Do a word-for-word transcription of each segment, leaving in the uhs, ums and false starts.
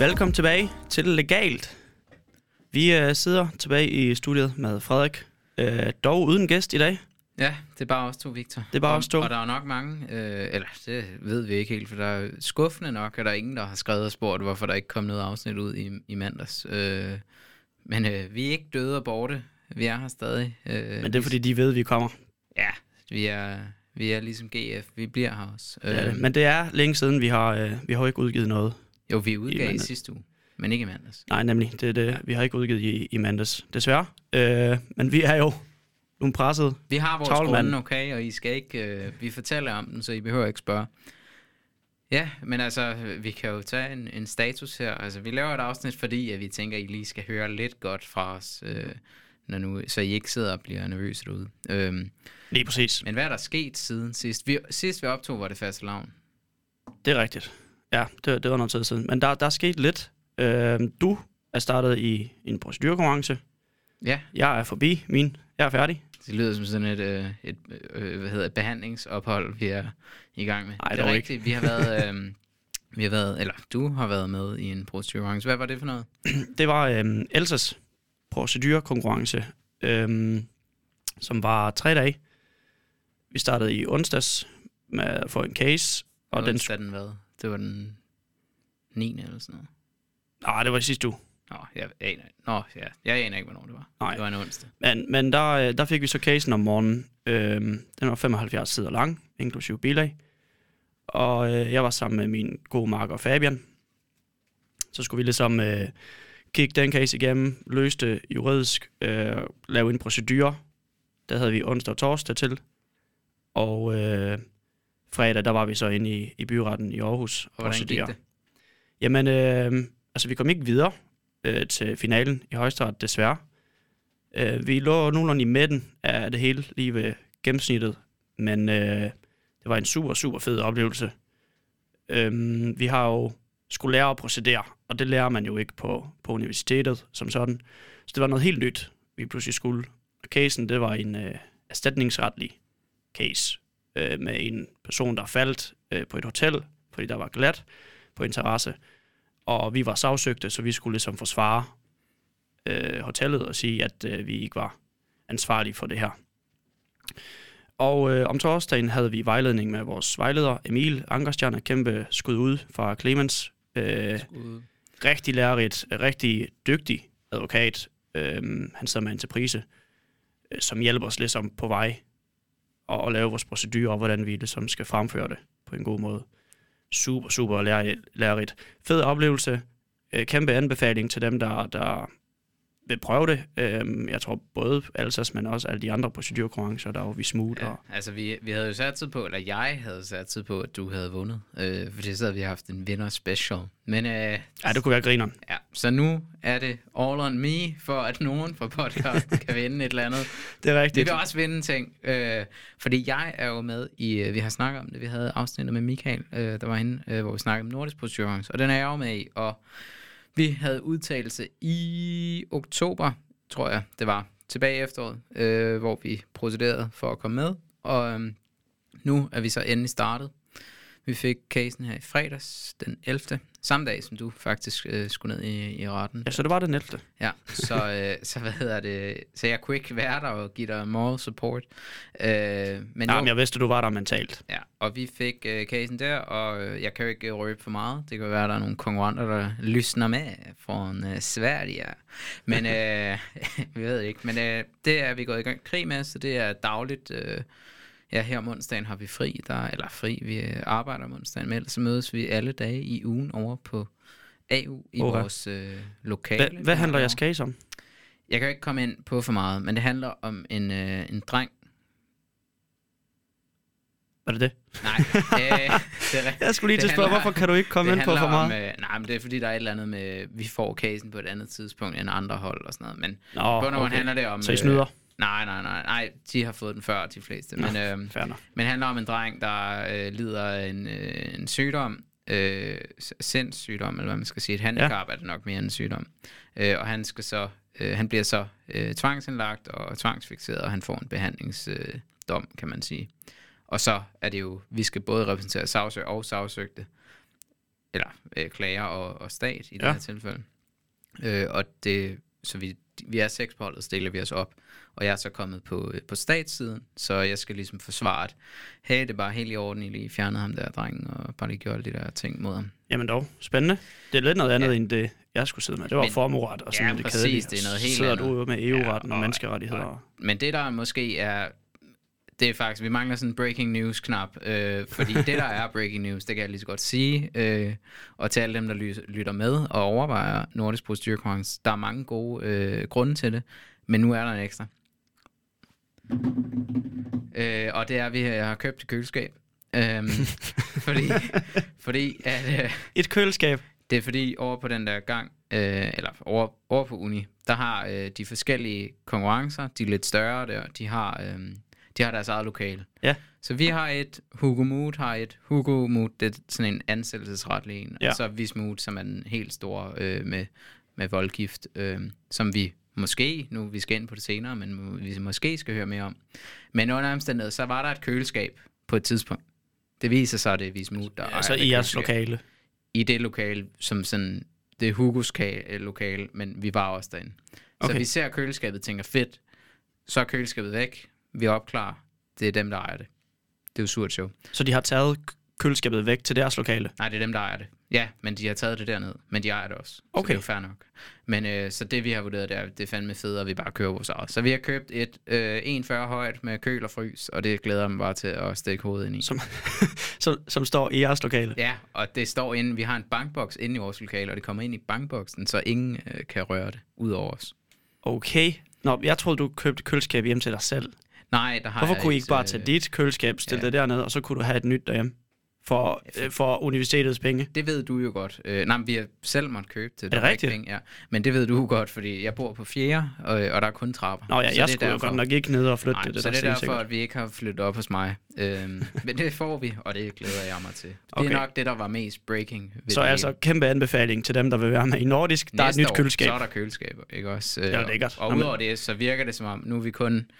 Velkommen tilbage til Legalt. Vi øh, sidder tilbage i studiet med Frederik, øh, dog uden gæst i dag. Ja, det er bare os to, Victor. Det er bare og, os to. Og der er nok mange, øh, eller det ved vi ikke helt, for der er skuffende nok, at der er ingen, der har skrevet og spurgt, hvorfor der ikke kom noget afsnit ud i, i mandags. Øh, men øh, vi er ikke døde og borte. Vi er her stadig. Øh, men det er, fordi de ved, at vi kommer. Ja, vi er... Vi er ligesom G F, vi bliver her også. Ja, men det er længe siden, vi har, øh, vi har ikke udgivet noget. Jo, vi udgav i, i sidste uge, men ikke i mandags. Nej, nemlig. Det, det, ja. Vi har ikke udgivet i, i mandags, desværre. Øh, men vi er jo nogle pressede. Vi har vores grunde, okay, og I skal ikke, øh, vi fortæller om den, så I behøver ikke spørge. Ja, men altså, vi kan jo tage en, en status her. Altså, vi laver et afsnit, fordi at vi tænker, at I lige skal høre lidt godt fra os, øh, når nu, så I ikke sidder og bliver nervøse derude. Øhm, Lige præcis. Men hvad er der sket siden sidst? Vi, sidst vi optog, var det Fastelavn. Det er rigtigt. Ja, det, det var noget tid siden. Men der, der er sket lidt. Øhm, du er startet i en procedurekonkurrence. Ja. Jeg er forbi min. Jeg er færdig. Det lyder som sådan et, øh, et øh, hvad hedder, et behandlingsophold, vi er i gang med. Ej, det er dog rigtigt. Ikke. Vi har været... Øh, vi har været, eller du har været med i en procedurekonkurrence. Hvad var det for noget? Det var øh, Elses procedurekonkurrence, øh, som var tre dage. Vi startede i onsdags med at få en case. Og den onsdag den hvad? Det var den niende eller sådan noget? Nej, det var i sidste uge. Nå, jeg aner, nå, ja, jeg aner ikke, hvornår det var. Nej. Det var en onsdag. Men, men der, der fik vi så casen om morgenen. Øhm, den var femoghalvfjerds sider lang, inklusive bilag. Og øh, jeg var sammen med min gode marker Fabian. Så skulle vi ligesom øh, kigge den case igennem, løse det juridisk, øh, lave en procedure. Der havde vi onsdag og torsdag til. Og øh, fredag, der var vi så inde i, i byretten i Aarhus. Og hvordan gik det? Jamen, øh, altså vi kom ikke videre øh, til finalen i højesteret, desværre. Øh, vi lå nogenlunde i midten af det hele, lige ved gennemsnittet. Men øh, det var en super, super fed oplevelse. Øh, vi har jo skulle lære at procedere, og det lærer man jo ikke på, på universitetet som sådan. Så det var noget helt nyt, vi pludselig skulle. Og casen, det var en øh, erstatningsretlig case øh, med en person, der faldt øh, på et hotel, fordi der var glat på en terrasse. Og vi var sagsøgte, så vi skulle ligesom forsvare øh, hotellet og sige, at øh, vi ikke var ansvarlige for det her. Og øh, om torsdagen havde vi vejledning med vores vejleder, Emil Ankerstjerne, kæmpe skud ud fra Clemens. Øh, rigtig lærerigt, rigtig dygtig advokat. Øh, han sidder med entreprise, øh, som hjælper os ligesom på vej og at lave vores procedurer, og hvordan vi ligesom skal fremføre det på en god måde. Super, super lærerigt. Fed oplevelse. Kæmpe anbefaling til dem, der, der vil prøve det. Jeg tror både Alsas, men også alle de andre procedurekonkurrencer, der var Vismood. Ja, altså vi, vi havde jo sat tid på, eller jeg havde sat tid på, at du havde vundet. Øh, fordi så havde vi haft en vinder special. Men øh, ja, det kunne være grineren. Ja, så nu er det all on me, for at nogen fra podcasten kan vinde et eller andet. Det er rigtigt. Vi vil også vinde ting. Øh, fordi jeg er jo med i, vi har snakket om det, vi havde afsnittet med Mikael, øh, der var henne, øh, hvor vi snakkede om Nordisk Brugstyrekonkurrence. Og den er jeg jo med i, og vi havde udtalelse i oktober, tror jeg, det var, tilbage i efteråret, øh, hvor vi procederede for at komme med. Og øh, nu er vi så endelig startet. Vi fik casen her i fredags, den ellevte, samme dag, som du faktisk øh, skulle ned i, i retten. Ja, så det var den ellevte. Ja, så, øh, så hvad hedder det, så jeg kunne ikke være der og give dig moral support. Øh, men Jamen, jo, jeg vidste, du var der mentalt. Ja, og vi fik øh, casen der, og øh, jeg kan jo ikke røbe for meget. Det kan være, der er nogle konkurrenter, der lysner med fra en øh, Sverige. Men øh, vi ved ikke, men øh, det er vi gået i gang krig med, så det er dagligt. Øh, Ja, her om onsdagen har vi fri, der, eller fri, vi arbejder om onsdagen, men ellers så mødes vi alle dage i ugen over på A U i okay. vores øh, lokale. Hva, hvad handler jeres case om? Jeg kan jo ikke komme ind på for meget, men det handler om en, øh, en dreng. Var det det? Nej. Øh, det er, jeg skulle lige til at spørge, hvorfor kan du ikke komme ind på for meget? Om, øh, nej, men det er fordi, der er et eller andet med, vi får casen på et andet tidspunkt end andre hold og sådan noget, men på nogen okay. handler det om... Så I snyder? Nej, nej, nej, nej. De har fået den før, de fleste. Men ja, øh, men handler om en dreng, der øh, lider af en, øh, en sygdom, øh, sindssygdom, eller hvad man skal sige. Et handicap ja. Er det nok mere end en sygdom. Øh, og han skal så, øh, han bliver så øh, tvangsindlagt og tvangsfikseret, og han får en behandlingsdom, øh, kan man sige. Og så er det jo, vi skal både repræsentere sagsøg og sagsøgte. eller øh, klager og, og stat i ja. det her tilfælde. Øh, og det, så vi, vi er seks på holdet, så deler vi os op, og jeg er så kommet på, øh, på statssiden, så jeg skal ligesom forsvare, at hey, det er bare helt i orden, I lige fjernede ham der, drengen, og bare lige gjorde de der ting mod ham. Jamen dog, spændende. Det er lidt noget andet, ja. end det jeg skulle sidde med. Det var formueret og sådan ja, noget kedeligt. Ja, præcis, det er noget helt andet. Sidder du med E U-retten ja, og, og menneskerettigheder. Og, og, men det der måske er... Det er faktisk, vi mangler sådan en breaking news-knap, øh, fordi det, der er breaking news, det kan jeg lige så godt sige. Øh, og til alle dem, der lytter med og overvejer Nordisk Brugstyrekonkurrence, der er mange gode øh, grunde til det, men nu er der en ekstra. Øh, og det er, at vi har købt et køleskab. Øh, fordi, fordi at... Øh, et køleskab? Det er fordi, over på den der gang, øh, eller over, over på uni, der har øh, de forskellige konkurrencer, de er lidt større der, de har... Øh, De har deres eget lokale. Ja. Så vi har et, Hugo Mood har et, Hugo Mood, det er sådan en ansættelsesretlig en, ja. og så Vismood, som er den helt store øh, med, med voldgift, øh, som vi måske, nu vi skal ind på det senere, men vi måske skal høre mere om. Men under omstændighed, så var der et køleskab på et tidspunkt. Det viser sig, at det er Vismood, der ja, ejer så i jeres lokale? I det lokale, som sådan, det er Hugos lokale, men vi var også derinde. Okay. Så vi ser køleskabet, tænker fedt, så er køleskabet væk. Vi opklarer, det er dem, der ejer det. Det er jo surt show. Så de har taget køleskabet væk til deres lokale? Nej, det er dem, der ejer det. Ja, men de har taget det derned, men de ejer det også. Okay. Så det er jo fair nok. Men øh, så det, vi har vurderet, det er, det er fandme fedt, og vi bare kører vores eget. Så vi har købt et øh, en komma fyrre højt med køl og frys, og det glæder mig bare til at stikke hovedet ind i. Som, som, som står i jeres lokale? Ja, og det står inde. Vi har en bankboks inde i vores lokale, og det kommer ind i bankboksen, så ingen øh, kan røre det ud over os. Okay. Nå, jeg troede, du købte køleskab hjem til dig selv. Nej, der har Hvorfor jeg kunne I ikke bare tage øh, dit køleskab, stille ja. det dernede, og så kunne du have et nyt derhjemme for, øh, for universitetets penge? Det ved du jo godt. Øh, nej, men vi har selv måtte købe til det. Er det penge, ja. Men det ved du jo godt, fordi jeg bor på fjerde, og, og der er kun trapper. Nå ja, så jeg skulle derfor... jo godt nok ikke ned og flytte nej, det. det så der det er derfor, sikkert. At vi ikke har flyttet op hos mig. Øhm, men det får vi, og det glæder jeg mig til. Det okay. er nok det, der var mest breaking. Ved så det altså kæmpe anbefaling til dem, der vil være med i Nordisk. Der Næste er et nyt år, køleskab. Så er der køleskab, ikke også? Øh, ja, lækkert. Og udover det, så virker det som om, nu vi kun...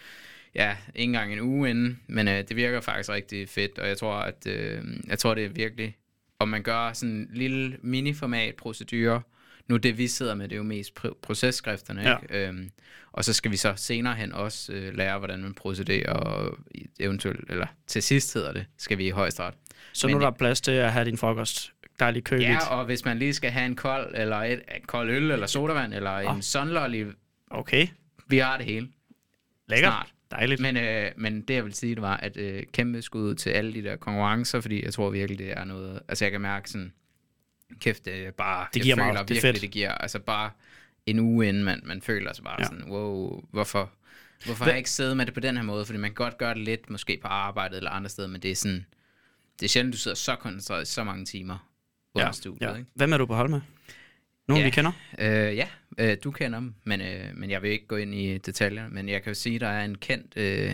Ja, ikke engang en uge inden, men øh, det virker faktisk rigtig fedt, og jeg tror, at øh, jeg tror, det er virkelig, om man gør sådan en lille mini-format procedure, nu det vi sidder med, det er jo mest pr- processkrifterne, ja. ikke? Øhm, og så skal vi så senere hen også øh, lære, hvordan man procederer, og eventuelt, eller til sidst hedder det, skal vi i højesteret. Så men, nu er der plads til at have din frokost dejligt køligt. Ja, og hvis man lige skal have en kold, eller et, en kold øl, eller sodavand, eller oh. en sunlolly, okay. vi har det hele. Lækkert. Snart. Dejligt. Men, øh, men det, jeg vil sige, det var, at øh, kæmpe skud til alle de der konkurrencer, fordi jeg tror virkelig, det er noget... Altså, jeg kan mærke sådan... Kæft, det er bare... Det giver jeg føler meget. virkelig, det, det giver... Altså, bare en uge inden, man, man føler sig bare ja. sådan... Wow, hvorfor, hvorfor har jeg ikke siddet med det på den her måde? Fordi man kan godt gøre det lidt, måske på arbejdet eller andre steder, men det er sådan... Det er sjældent, du sidder så koncentreret i så mange timer under ja. studiet, ja. ikke? Hvem er du på hold med? Nogen, ja. vi kender? Øh, ja, øh, du kender dem, men, øh, men jeg vil ikke gå ind i detaljer. Men jeg kan jo sige, at der er en kendt øh,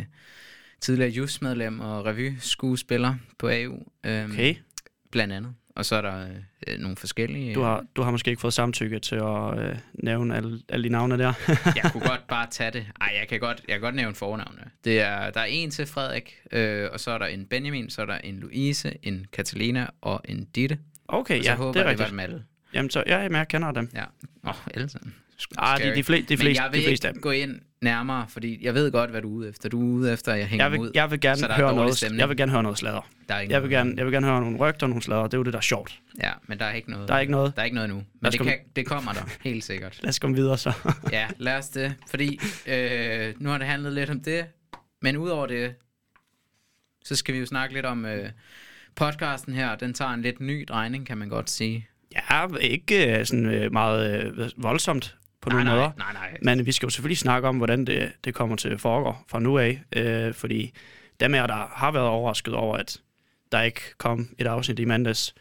tidligere jusmedlem og revyskuespiller på A U. Øh, okay. Blandt andet. Og så er der øh, nogle forskellige... Du har, du har måske ikke fået samtykke til at øh, nævne alle, alle de navne der. Jeg kunne godt bare tage det. Ej, jeg kan godt, jeg kan godt nævne fornavne. Det er, der er en til Frederik, øh, og så er der en Benjamin, så er der en Louise, en Catalina og en Ditte. Okay, og så ja, håber, det er rigtigt. Det var Jamen så, ja, jeg kender dem. Ja. Åh, oh, Elsen. Ah, de, de, flest, de fleste af dem. Men jeg vil ikke dem. gå ind nærmere, fordi jeg ved godt, hvad du er ude efter. Du er ude efter, at jeg hænger jeg vil, ud. Jeg vil gerne høre noget, jeg vil gerne høre noget sladder. Der er ikke jeg, noget. Vil gerne, jeg vil gerne høre nogle rygter, nogle sladder. Det er jo det, der er sjovt. Ja, men der er ikke noget. Der er ikke noget. Der er ikke noget nu. Men det, kan, det kommer der, helt sikkert. Lad os komme videre så. Ja, lad os det. Fordi øh, nu har det handlet lidt om det. Men udover det, så skal vi jo snakke lidt om øh, podcasten her. Den tager en lidt ny drejning, kan man godt sige. Ja, ikke sådan meget voldsomt på nej, nogen nej, måder, nej, nej. men vi skal jo selvfølgelig snakke om, hvordan det, det kommer til at foregå fra nu af, øh, fordi dem af jer, der har været overrasket over, at der ikke kom et afsnit i mandags,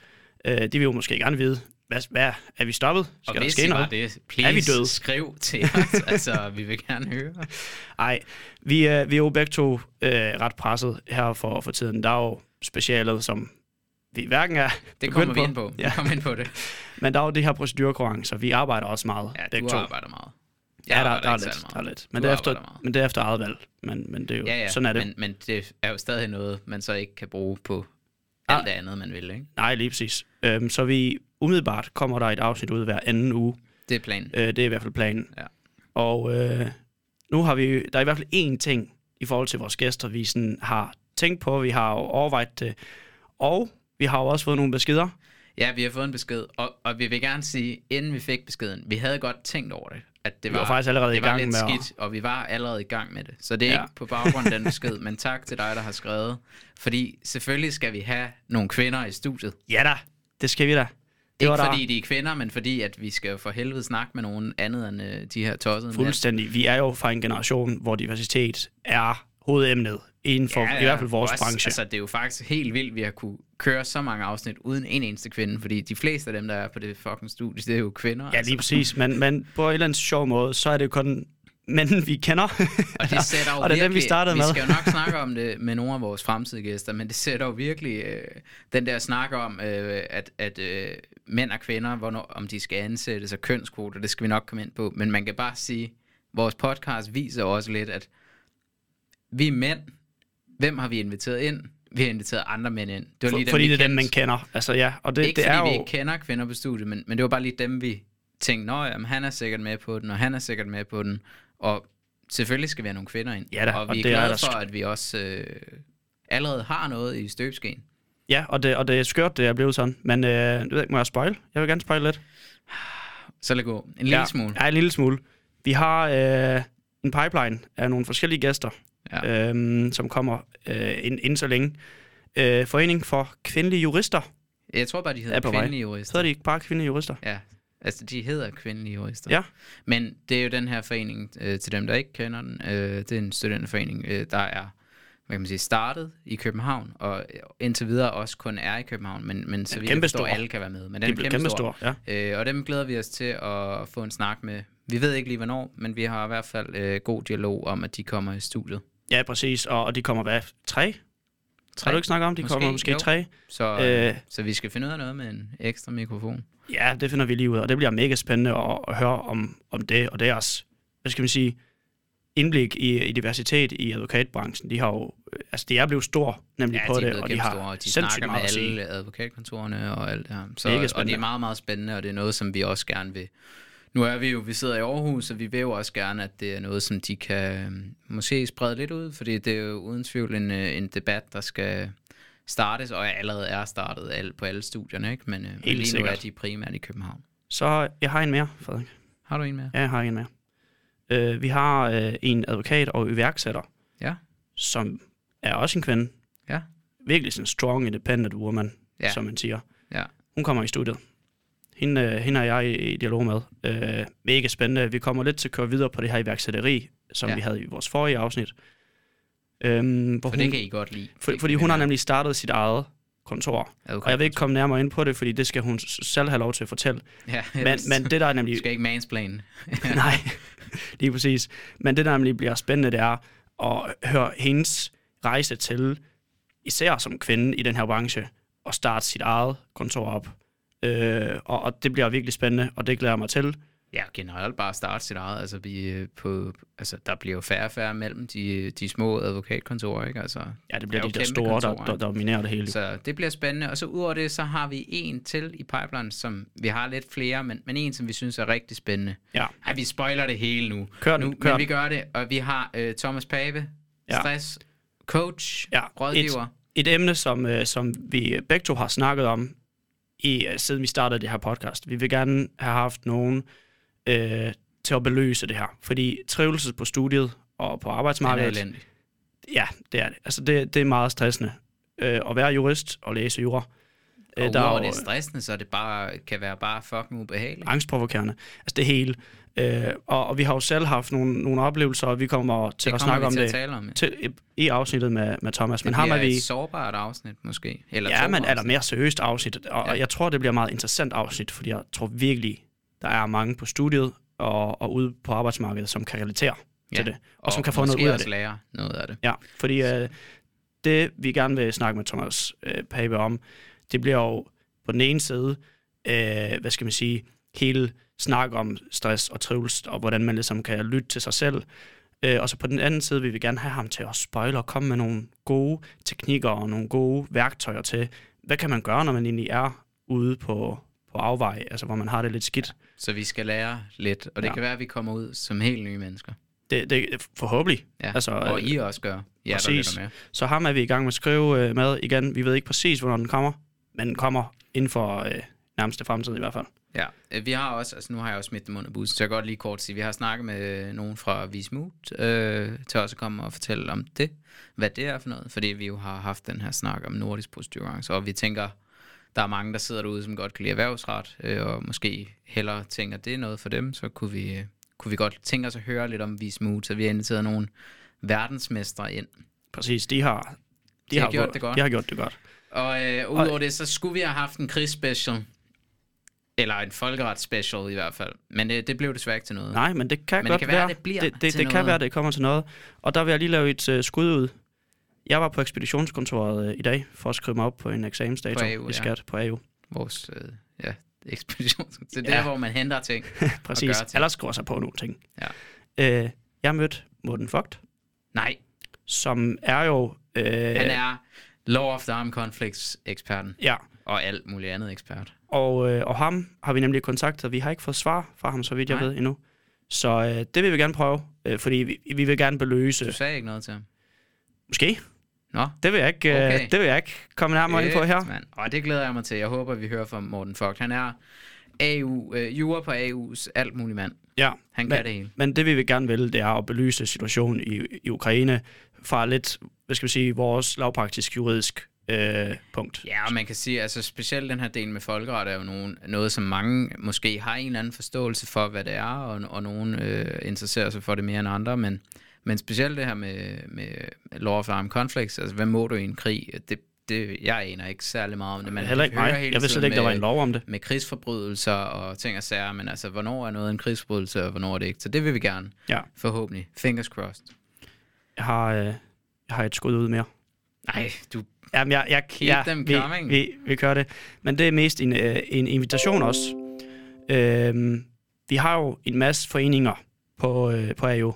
øh, de vil jo måske gerne vide, hvad, hvad er vi stoppet? Skal og hvis I var det, please er vi døde? Skriv til os, altså vi vil gerne høre. Nej, vi, øh, vi er jo begge to øh, ret presset her for, for tiden. Der er jo specialet, som... Vi hverken er det kommer vi på. ind på. Ja. Kom ind på det. Men der er jo det her procedurekonkurrence, så vi arbejder også meget. Ja, du arbejder meget. Jeg ja, der, arbejder der, der er lidt, der er lidt. Men, derefter, men det er efter eget valg. Men, men det er jo, ja, ja. sådan er det. Men, men det er jo stadig noget, man så ikke kan bruge på alt ah. det andet, man vil, ikke? Nej, lige præcis. Øhm, så vi umiddelbart kommer der et afsnit ud hver anden uge. Det er planen. Øh, det er i hvert fald planen. Ja. Og øh, nu har vi, der er i hvert fald én ting i forhold til vores gæster, vi sådan har tænkt på, vi har overvejet det, og vi har også fået nogle beskeder. Ja, vi har fået en besked, og, og vi vil gerne sige, inden vi fik beskeden, vi havde godt tænkt over det, at det vi var, var faktisk allerede det var i gang lidt med skidt, og vi var allerede i gang med det. Så det er ja. ikke på baggrund af den besked, men tak til dig, der har skrevet. Fordi selvfølgelig skal vi have nogle kvinder i studiet. Ja da, det skal vi da. Det ikke fordi de er kvinder, men fordi at vi skal for helvede snakke med nogen andet end øh, de her tossede. Fuldstændig. Med. Vi er jo fra en generation, hvor diversitet er hovedemnet inden for ja, ja. i hvert fald vores også, branche. Altså, det er jo faktisk helt vildt, vi har kunne køre så mange afsnit uden en eneste kvinde, fordi de fleste af dem, der er på det fucking studie, det er jo kvinder. Ja, lige altså. præcis. Men, men på en eller anden sjov måde, så er det jo kun mænden, vi kender. Og det sætter jo og virkelig, det er dem, vi startede med. Vi skal jo nok snakke om det med nogle af vores fremtidige gæster, men det sætter jo virkelig øh, den der snak om, øh, at, at øh, mænd og kvinder, hvornår, om de skal ansættes og kønskvoter, det skal vi nok komme ind på. Men man kan bare sige, vores podcast viser også lidt, at vi er mænd. Hvem har vi inviteret ind? Vi har inviteret andre mænd ind. Det var For, lige dem, fordi det er dem, man kender. Altså, ja. Og det, ikke det fordi er vi jo... ikke kender kvinder på studiet, men, men det var bare lige dem, vi tænkte, nå jamen, han er sikkert med på den, og han er sikkert med på den. Og selvfølgelig skal vi have nogle kvinder ind. Ja, da, og vi og er glade er for, at vi også øh, allerede har noget i støbeskeen. Ja, og det, og det er skørt, det er blevet sådan. Men øh, du ved ikke, må jeg spoil? Jeg vil gerne spoil lidt. Så lad gå. En lille ja. smule. Ja, en lille smule. Vi har øh, en pipeline af nogle forskellige gæster. Ja. Øhm, som kommer øh, ind, ind så længe. Øh, Forening for kvindelige jurister. Jeg tror bare, de hedder kvindelige jurister. Hedder de ikke bare kvindelige jurister? Ja, altså de hedder kvindelige jurister. Ja. Men det er jo den her forening, øh, til dem, der ikke kender den, øh, det er en studenterforening, øh, der er hvad kan man sige, startet i København, og indtil videre også kun er i København, men, men så vidt forstår, alle kan være med. Men den er kæmpe stor, ja. øh, og dem glæder vi os til at få en snak med. Vi ved ikke lige, hvornår, men vi har i hvert fald øh, god dialog om, at de kommer i studiet. Ja, præcis. Og, og de kommer hvad? Tre? Tre. Har du ikke snakket om, de måske, kommer måske jo. tre? Så, øh, så vi skal finde ud af noget med en ekstra mikrofon. Ja, det finder vi lige ud af, og det bliver mega spændende at, at høre om, om det og deres, hvad skal man sige, indblik i, i diversitet i advokatbranchen. De har jo, altså det er blevet stor nemlig ja, på de det, og de har store, og de snakker med alle advokatkontorerne og alt det her. Så, og det er meget, meget spændende, og det er noget, som vi også gerne vil. Nu er vi jo, vi sidder i Aarhus, og vi vil jo også gerne, at det er noget, som de kan måske sprede lidt ud, fordi det er jo uden tvivl en, en debat, der skal startes, og allerede er startet på alle studierne, ikke? Men Helt lige nu sikkert. er de primært i København. Så jeg har en mere, Frederik. Har du en mere? Ja, jeg har en mere. Øh, vi har øh, en advokat og iværksætter, ja. som er også en kvinde. Ja. Virkelig sådan en strong, independent woman, ja. som man siger. Ja. Hun kommer i studiet. Hende, hende er jeg i dialog med. Øh, mega spændende. Vi kommer lidt til at køre videre på det her iværksætteri, som ja. vi havde i vores forrige afsnit. Øhm, hvor for hun, det kan I godt lide. For, fordi hun har nemlig startet sit eget kontor. Og jeg vil ikke komme nærmere ind på det, fordi det skal hun selv have lov til at fortælle. Ja, men, men det der er nemlig... Du skal ikke mansplaine. Nej, lige præcis. Men det der nemlig bliver spændende, det er at høre hendes rejse til, især som kvinde i den her branche, at starte sit eget kontor op. Øh, og, og det bliver virkelig spændende, og det glæder mig til. Ja, generelt bare starte sit eget. Altså, vi, på, altså, der bliver jo færre og færre mellem de, de små advokatkontorer, ikke? Altså, ja, det bliver de der store, der, der dominerer det hele. Så det bliver spændende. Og så udover det, så har vi en til i pipeline, som vi har lidt flere, men, men en, som vi synes er rigtig spændende. Ja. Ej, vi spoiler det hele nu. Kør nu, nu kør. Men vi gør det, og vi har øh, Thomas Pape, ja. stress, coach, ja. rådgiver. Et, et emne, som, øh, som vi begge to har snakket om, I, siden vi startede det her podcast. Vi vil gerne have haft nogen øh, til at beløse det her. Fordi trivsel på studiet og på arbejdsmarkedet... Det er elendigt. Ja, det er det. Altså, det, det er meget stressende. Øh, at være jurist og læse jura. Øh, og der udover er, det er stressende, så det bare, kan være bare fucking ubehageligt. Angstprovokerende. Altså, det hele. Øh, og, og vi har jo selv haft nogle, nogle oplevelser, og vi kommer til det at kommer snakke om det tale om, ja. til, i afsnittet med, med Thomas. Det men bliver har man et vi... sårbart afsnit måske? Eller ja, men er der mere seriøst afsnit, og, ja. og jeg tror, det bliver meget interessant afsnit, fordi jeg tror virkelig, der er mange på studiet og, og ude på arbejdsmarkedet, som kan relatere ja. til det, og, og som kan få noget ud af det. Lære noget af det. Ja, fordi øh, det, vi gerne vil snakke med Thomas øh, Pape om, det bliver jo på den ene side, øh, hvad skal man sige, hele... snak om stress og trivsel, og hvordan man ligesom kan lytte til sig selv. Øh, og så på den anden side vil vi gerne have ham til at spoile og komme med nogle gode teknikker og nogle gode værktøjer til, hvad kan man gøre, når man egentlig er ude på, på afvej, altså hvor man har det lidt skidt. Så vi skal lære lidt, og det ja. kan være, at vi kommer ud som helt nye mennesker. Det, det forhåbentlig. Ja. Altså, og I også gør. Ja, præcis. Med. Så ham er vi i gang med at skrive med igen. Vi ved ikke præcis, hvornår den kommer, men den kommer inden for øh, nærmeste fremtid i hvert fald. Ja, vi har også, altså nu har jeg også smidt dem under bussen, så jeg kan godt lige kort sige, vi har snakket med nogen fra Vismood øh, til også at komme og fortælle om det, hvad det er for noget, fordi vi jo har haft den her snak om nordisk brugstyrekonkurrence, og vi tænker, der er mange, der sidder derude, som godt kan lide erhvervsret, øh, og måske hellere tænker, det er noget for dem, så kunne vi, øh, kunne vi godt tænke os at høre lidt om Vismood, så vi har inviteret nogle verdensmestre ind. Præcis, de har, de de har, har, gjort, det godt. De har gjort det godt. Og øh, udover og... det, så skulle vi have haft en krigsspecial. Eller en folkeretsspecial i hvert fald. Men det, det blev desværre ikke til noget. Nej, men det kan men godt det kan være, det bliver det, det, til det noget. Kan være, det kommer til noget. Og der vil jeg lige lave et uh, skud ud. Jeg var på ekspeditionskontoret uh, i dag, for at skrive mig op på en eksamensdato på A U, i skat ja. på A U. Vores uh, ja, ekspeditionskontor. Det er ja. der, hvor man henter ting. Præcis, ting. Eller skriver sig på nogle ting. Ja. Uh, jeg mødte Morten Fogt. Nej. Som er jo... Uh, Han er Law of the Armed Conflicts eksperten. Ja. Og alt muligt andet ekspert. Og, øh, og ham har vi nemlig kontaktet, og vi har ikke fået svar fra ham, så vidt jeg Nej. ved endnu. Så øh, det vil vi gerne prøve, øh, fordi vi, vi vil gerne beløse... Du sagde ikke noget til ham? Måske. Nå? Det vil jeg ikke, øh, okay. det vil jeg ikke komme nærmere ind på her. Man. Og det glæder jeg mig til. Jeg håber, vi hører fra Morten Fogt. Han er A U, øh, jura på A U's alt muligt mand. Ja. Han kan men, det hele. Men det vi vil gerne vil, det er at belyse situationen i, i Ukraine fra lidt, hvad skal vi sige, vores lavpraktisk juridisk... Øh, punkt. Ja, og man kan sige, altså specielt den her del med folkeret er jo nogen, noget, som mange måske har en eller anden forståelse for, hvad det er, og, og nogen øh, interesserer sig for det mere end andre, men, men specielt det her med, med law of armed conflicts, altså hvad må du i en krig, det, det, jeg aner ikke særlig meget om det. Man heller ikke mig, jeg vidste ikke, med, der var en lov om det. Med krigsforbrydelser og ting og sager, men altså hvornår er noget en krigsforbrydelse, og hvornår er det ikke, så det vil vi gerne, ja. forhåbentlig. Fingers crossed. Jeg har, øh, jeg har et skud ud mere. Nej, du... Jamen, jeg, jeg, jeg, jeg, vi, vi, vi kører det. Men det er mest en, øh, en invitation også. Øhm, vi har jo en masse foreninger på, øh, på A U.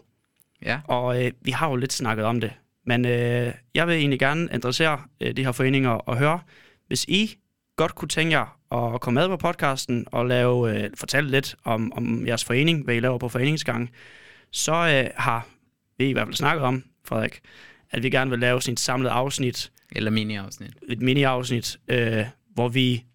Ja. Og øh, vi har jo lidt snakket om det. Men øh, jeg vil egentlig gerne adressere øh, de her foreninger og høre, hvis I godt kunne tænke jer at komme med på podcasten og lave, øh, fortælle lidt om, om jeres forening, hvad I laver på foreningsgangen, så øh, har vi i hvert fald snakket om, Frederik, at vi gerne vil lave sådan et samlet afsnit. Eller mini-afsnit. Et mini-afsnit, øh, hvor vi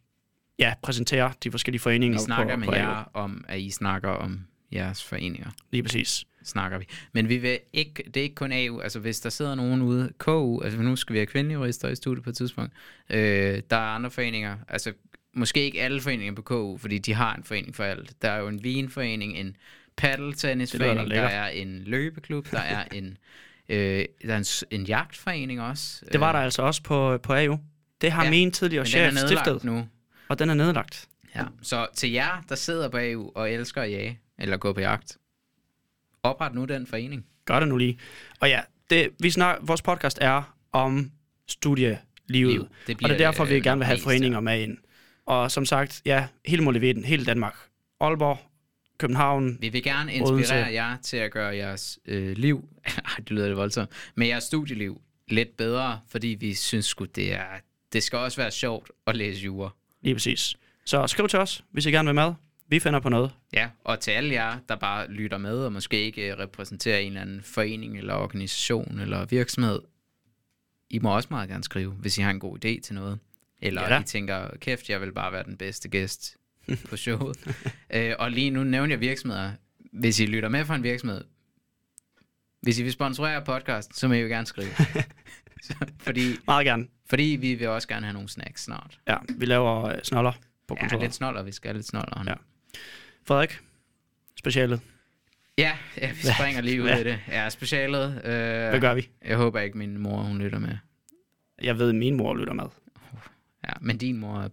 ja, præsenterer de forskellige foreninger. Vi snakker på, med på jer om, at I snakker om jeres foreninger. Lige præcis. Snakker vi. Men vi vil ikke, det er ikke kun A U, altså hvis der sidder nogen ude, K U, altså nu skal vi have kvindelige jurister i studiet på et tidspunkt, øh, der er andre foreninger, altså måske ikke alle foreninger på K U, fordi de har en forening for alt. Der er jo en vinforening, en paddeltennisforening, der, der er en løbeklub, der er en... Øh, der er en, en jagtforening også. Det var der altså også på, på A U. Det har ja, min tidligere chef stiftet nu. Og den er nedlagt. Ja. Så til jer, der sidder på A U og elsker at jage, eller gå på jagt, opret nu den forening. Gør det nu lige. Og ja, det, vi snak, vores podcast er om studielivet. Liv. Det og det er derfor, øh, vi gerne vil have foreninger med ind. Og som sagt, ja, hele Molevitten, hele Danmark, Aalborg, København. Vi vil gerne inspirere Odense. jer til at gøre jeres øh, liv, det lyder lidt voldsomt, men jeres studieliv lidt bedre, fordi vi synes sgu, det er, det skal også være sjovt at læse jura. Lige præcis. Så skriv til os, hvis I gerne vil med. Vi finder på noget. Ja, og til alle jer, der bare lytter med, og måske ikke repræsenterer en eller anden forening, eller organisation, eller virksomhed, I må også meget gerne skrive, hvis I har en god idé til noget. Eller ja I tænker, kæft, jeg vil bare være den bedste gæst på showet. øh, og lige nu nævner jeg virksomheder. Hvis I lytter med fra en virksomhed, hvis I vil sponsorere podcasten, så må I jo gerne skrive. så, fordi, meget gerne. Fordi vi vil også gerne have nogle snacks snart. Ja, vi laver øh, snoller på kontoret. Ja, lidt snoller. Vi skal have lidt snoller. Ja. Frederik, specialet. Ja, ja, vi springer lige ud af det. Ja, specialet. Øh, Hvad gør vi? Jeg håber ikke, min mor hun lytter med. Jeg ved, min mor lytter med. Ja, men din mor er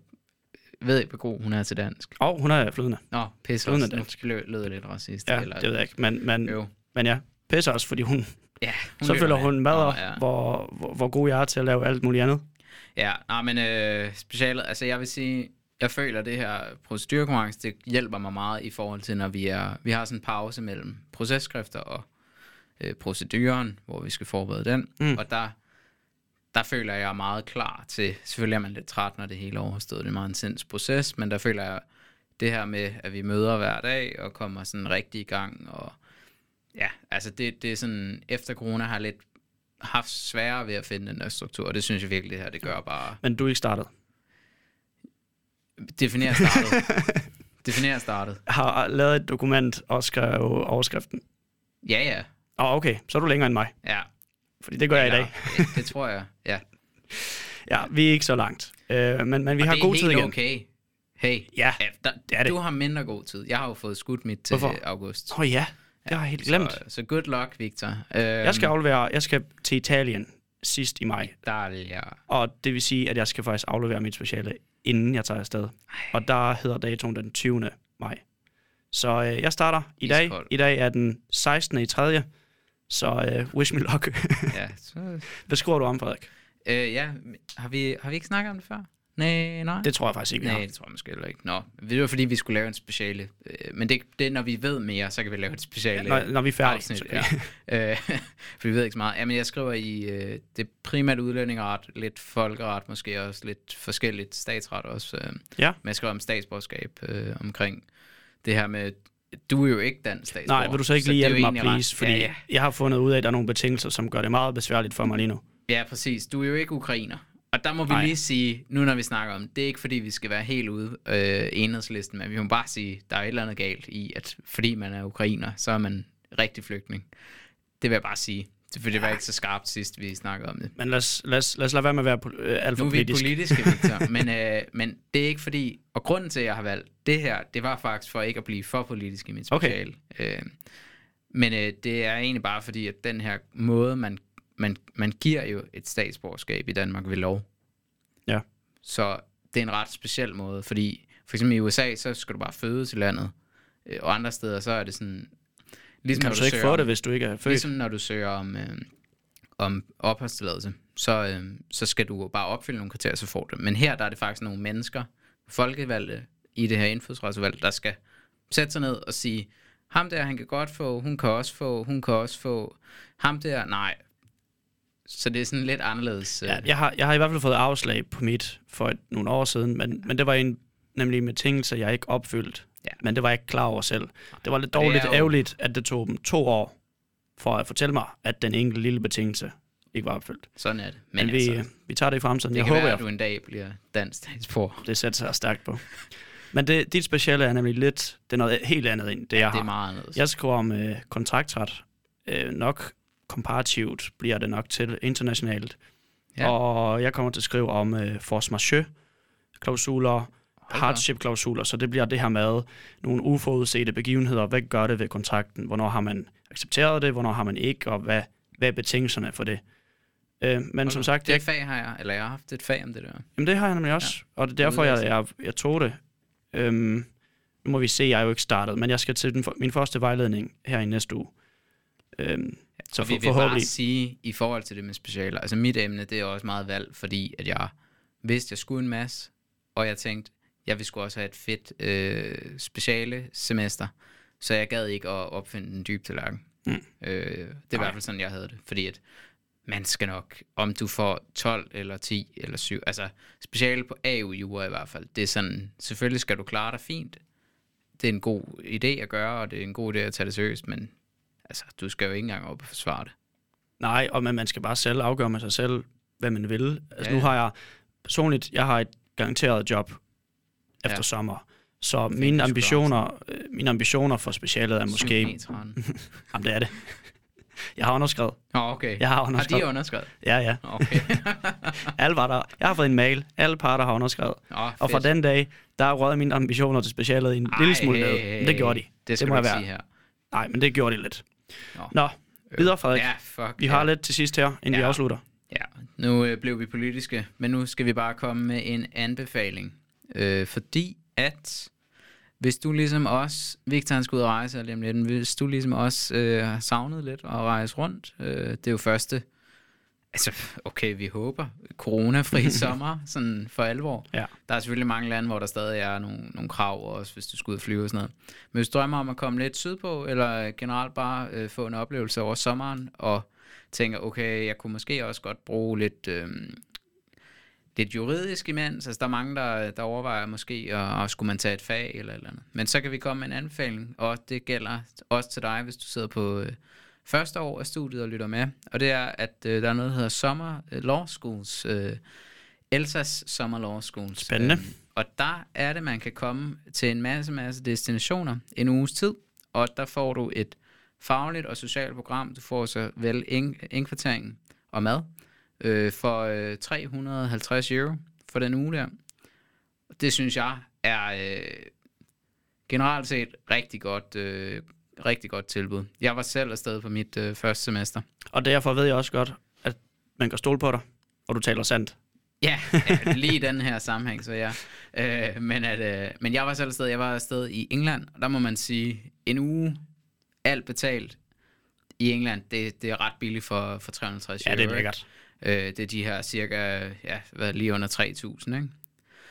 ved ikke, hvor god hun er til dansk. Åh, oh, hun er flydende. Nå, pisse også. Dansk. Nu lød det lidt racist. Ja, eller... det ved jeg ikke. Men, men, men ja, pisse også, fordi hun... Ja, hun så føler hun mad, oh, ja. hvor, hvor, hvor god jeg er til at lave alt muligt andet. Ja, nej, men øh, specialet... Altså, jeg vil sige, jeg føler, det her procedurekonkurrence, det hjælper mig meget i forhold til, når vi er... Vi har sådan en pause mellem processkrifter og øh, proceduren, hvor vi skal forberede den. Mm. Og der... der føler jeg meget klar til, selvfølgelig er man lidt træt, når det hele overstået, det er meget en sinds proces, men der føler jeg det her med, at vi møder hver dag, og kommer sådan rigtig i gang, og ja, altså det, det er sådan, efter corona har lidt haft sværere ved at finde den der struktur, og det synes jeg virkelig, det her, det gør bare... Men du er ikke startet? Definér startet. Definér startet. Har lavet et dokument og skrevet overskriften? Ja, ja. Åh, oh, okay, så er du længere end mig. Ja. Fordi det gør eller, jeg i dag. det, det tror jeg, ja. Ja, vi er ikke så langt, øh, men, men vi og har god tid igen. Og det er helt okay. Hey, ja, der, det det. Du har mindre god tid. Jeg har jo fået skudt mit til Hvorfor? august. Åh oh, ja, det har jeg helt glemt. Så, så good luck, Victor. Øhm, jeg skal aflevere, jeg skal til Italien sidst i maj. Der vil jeg. Og det vil sige, at jeg skal faktisk aflevere mit speciale, inden jeg tager afsted. Ej. Og der hedder datoen den tyvende maj. Så øh, jeg starter i dag. Iskold. I dag er den sekstende i tredje. Så øh, wish me luck. Ja, så... Hvad skriver du om, Frederik? Øh, ja, har vi, har vi ikke snakket om det før? Nej, nej. Det tror jeg faktisk ikke, vi har. Nej, det tror jeg måske heller ikke. Nå, det var fordi, vi skulle lave en speciale. Men det, det når vi ved mere, så kan vi lave et speciale. Ja, når, når vi er færdige. Ja. Ja. For vi ved ikke så meget. Jamen, jeg skriver i øh, det primært udlændingeret, lidt folkeret måske også, lidt forskelligt statsret også. Øh. Ja. Men jeg skriver om statsborgerskab øh, omkring det her med... Du er jo ikke dansk statsborger. Nej, vil du så ikke lige hjælpe mig, please? Fordi ja, ja. jeg har fundet ud af, at der er nogle betingelser, som gør det meget besværligt for mig lige nu. Ja, præcis. Du er jo ikke ukrainer. Og der må vi Nej. lige sige, nu når vi snakker om, det er ikke fordi, vi skal være helt ude øh, enhedslisten, men vi må bare sige, der er et eller andet galt i, at fordi man er ukrainer, så er man rigtig flygtning. Det vil jeg bare sige. Det, for det var ja. ikke så skarpt sidst, vi snakkede om det. Men lad os, lad os, lad os lade være med at være po- øh, alt for politisk. Nu er vi politiske, Victor, men, øh, men det er ikke fordi... Og grunden til, at jeg har valgt det her, det var faktisk for ikke at blive for politisk i mit special. Okay. Øh, men øh, det er egentlig bare fordi, at den her måde, man, man, man giver jo et statsborgerskab i Danmark ved lov. Ja. Så det er en ret speciel måde, fordi for eksempel i U S A, så skal du bare fødes i landet, øh, og andre steder, så er det sådan... Ligesom kan du, du ikke få det, om, hvis du ikke er født? Ligesom når du søger om, øh, om opholdstilladelse, så, øh, så skal du bare opfylde nogle kriterier, så får du det. Men her der er det faktisk nogle mennesker, folkevalgte i det her indfødsretsudvalg, der skal sætte sig ned og sige, ham der, han kan godt få, hun kan også få, hun kan også få, ham der, nej. Så det er sådan lidt anderledes. Øh. Ja, jeg, har, jeg har i hvert fald fået afslag på mit for et, nogle år siden, men, men det var en, nemlig med betingelser, jeg ikke opfyldt. Ja. Men det var jeg ikke klar over selv. Det var lidt dårligt og ærgerligt, at det tog dem to år for at fortælle mig, at den enkelte lille betingelse ikke var opfyldt. Sådan er det. Men, Men vi, altså, vi tager det i fremtiden. Det jeg kan håber, være, at du en dag bliver dansk statsborger. Det sætter sig stærkt på. Men det, dit speciale er nemlig lidt, det er noget helt andet end det, ja, jeg har. Det er meget anderledes. Jeg skriver om øh, kontraktret. Øh, nok komparativt bliver det nok til internationalt. Ja. Og jeg kommer til at skrive om øh, force majeure-klausuler, hardship-klausuler, så det bliver det her med nogle uforudsete begivenheder. Hvad gør det ved kontrakten? Hvornår har man accepteret det? Hvornår har man ikke? Og hvad, hvad er betingelserne for det? Øh, men okay. som sagt... Det jeg, fag har jeg, eller jeg har haft et fag om det der. Jamen det har jeg nemlig også, ja. og det er derfor, jeg, jeg, jeg tog det. Øhm, nu må vi se, jeg er jo ikke startet, men jeg skal til den, min første vejledning her i næste uge. Øhm, ja, så for, vi vil forhåbentlig... bare sige, i forhold til det med specialer, altså mit emne, det er også meget valgt, fordi at jeg vidste, jeg skulle en masse, og jeg tænkte, jeg ville sgu også have et fedt øh, speciale semester, så jeg gad ikke at opfinde den dybe tallerken. Mm. Øh, det er i hvert fald sådan, jeg havde det. Fordi at man skal nok, om du får tolv eller ti eller syv, altså speciale på A U-jura i hvert fald, det er sådan, selvfølgelig skal du klare dig fint. Det er en god idé at gøre, og det er en god idé at tage det seriøst, men altså, du skal jo ikke engang op og forsvare det. Nej, og man skal bare selv afgøre med sig selv, hvad man vil. Altså ja, nu har jeg, personligt, jeg har et garanteret job, efter ja. sommer. Så mine ambitioner, mine ambitioner for specialet er måske... Jamen, det er det. Jeg har underskrevet. Åh, oh, okay. Jeg har underskrevet. Har de underskrevet? Ja, ja. Okay. Alle var der. Jeg har fået en mail. Alle parter har underskrevet. Oh, og fra den dag, der rød mine ambitioner til specialet en Ej, lille smule ned. Men det gjorde de. Det skal det må jeg være. Sige her. Nej, men det gjorde de lidt. Nå, Nå videre Frederik. Ja, vi har yeah. lidt til sidst her, inden ja. vi afslutter. Ja, nu øh, blev vi politiske, men nu skal vi bare komme med en anbefaling. Øh, fordi at hvis du ligesom også, Victor han skal ud og rejse, eller hvis du ligesom også øh, har savnet lidt at rejse rundt, øh, det er jo første, altså okay, vi håber, coronafri sommer, sådan for alvor. Ja. Der er selvfølgelig mange lande, hvor der stadig er nogle, nogle krav, også hvis du skal ud og flyve og sådan noget. Men hvis du drømmer om at komme lidt sydpå, eller generelt bare øh, få en oplevelse over sommeren, og tænker, okay, jeg kunne måske også godt bruge lidt, øh, lidt juridisk imens. Altså der er mange, der, der overvejer måske, og, og skulle man tage et fag eller eller andet. Men så kan vi komme med en anbefaling, og det gælder også til dig, hvis du sidder på øh, første år af studiet og lytter med. Og det er, at øh, der er noget, der hedder Summer Law Schools, øh, Elsas Summer Law Schools. Spændende. Øh, og der er det, man kan komme til en masse, masse destinationer en uges tid, og der får du et fagligt og socialt program. Du får så vel indkvartering og mad øh, for øh, tre hundrede og halvtreds euro for den uge der. Det synes jeg er øh, generelt set rigtig godt, øh, rigtig godt tilbud. Jeg var selv afsted på mit øh, første semester. Og derfor ved jeg også godt, at man kan stole på dig, og du taler sandt. Ja, yeah, lige i den her sammenhæng, så ja. Øh, men, at, øh, men jeg var selv afsted, jeg var afsted i England, og der må man sige, en uge, alt betalt i England, det, det er ret billigt for, for tre hundrede og halvtreds euro. Ja, det er lækkert. Øh, det er de her cirka, ja, lige under tre tusind, ikke?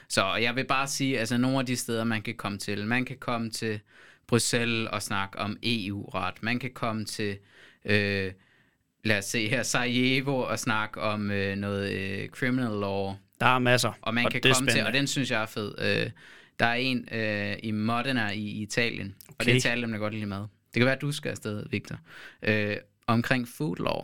Så jeg vil bare sige, altså nogle af de steder, man kan komme til. Man kan komme til Bruxelles og snakke om E U-ret. Man kan komme til... Øh, lad os se her, Sarajevo og snakke om øh, noget øh, criminal law. Der er masser, og man og kan det komme til, og den synes jeg er fed. Øh, der er en øh, i Modena i Italien, okay. Og det er Italien, der godt lide mad. Det kan være, at du skal afsted, Victor. Øh, omkring food law.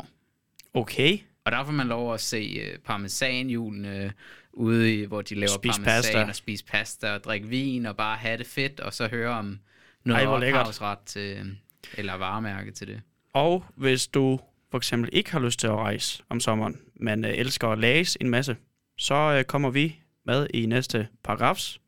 Okay. Og der får man lov at se øh, parmesanhjulene øh, ude, i, hvor de laver spis parmesan pasta. Og spise pasta og drikke vin og bare have det fedt, og så høre om noget ophavsret til, eller varemærke til det. Og hvis du... for eksempel ikke har lyst til at rejse om sommeren, men øh, elsker at læse en masse, så øh, kommer vi med i næste paragrafs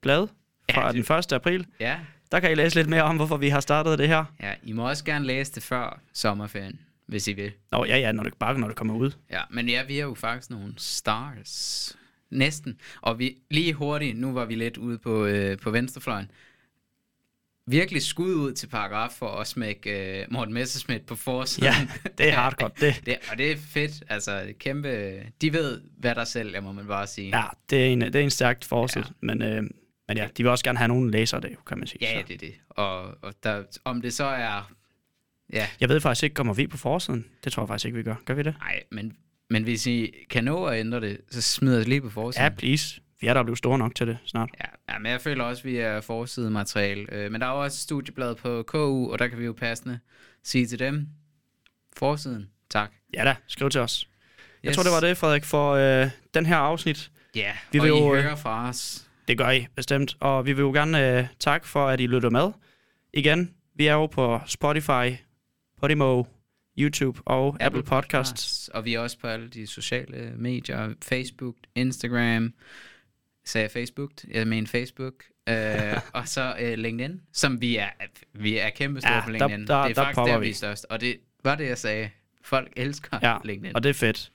blad fra ja, den første april. Ja. Der kan I læse lidt mere om, hvorfor vi har startet det her. Ja, I må også gerne læse det før sommerferien, hvis I vil. Nå ja, ja, når det, bare når det kommer ud. Ja, men ja, vi er jo faktisk nogle stars. Næsten. Og vi lige hurtigt, nu var vi lidt ude på, øh, på venstrefløjen, virkelig skud ud til paragraf for at smække uh, Morten Messerschmidt på forsiden. Ja, det er hardcore, det. det. Og det er fedt, altså kæmpe... De ved, hvad der sælger, må man bare sige. Ja, det er en, det er en stærkt forside, ja. Men, øh, men ja, de vil også gerne have nogle læsere, det kan man sige. Ja, så. Det er det. Og, og der, om det så er... Ja. Jeg ved faktisk ikke, kommer vi på forsiden? Det tror jeg faktisk ikke, vi gør. Gør vi det? Nej, men, men hvis I kan nå at ændre det, så smider os lige på forsiden. Ja, please. Vi er der blevet store nok til det snart. Ja, men jeg føler også, at vi er forsidemateriale. Men der er også studiebladet på K U, og der kan vi jo passende sige til dem. Forsiden, tak. Ja da, skriv til os. Yes. Jeg tror, det var det, Frederik, for øh, den her afsnit. Ja, vi vil og jo, I hører fra os. Det gør I, bestemt. Og vi vil jo gerne øh, takke for, at I lytter med. Igen, vi er jo på Spotify, Podimo, YouTube og Apple, Apple Podcasts. Podcasts. Og vi er også på alle de sociale medier, Facebook, Instagram... sagde jeg Facebook, jeg mener Facebook, øh, og så øh, LinkedIn, som vi er, vi er kæmpe store ja, på LinkedIn. Der, der, det er der faktisk der, vi er størst, og det var det, jeg sagde. Folk elsker ja, LinkedIn. Og det er fedt.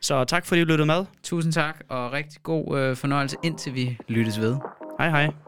Så tak, fordi I lyttede med. Tusind tak, og rigtig god øh, fornøjelse, indtil vi lyttes ved. Hej hej.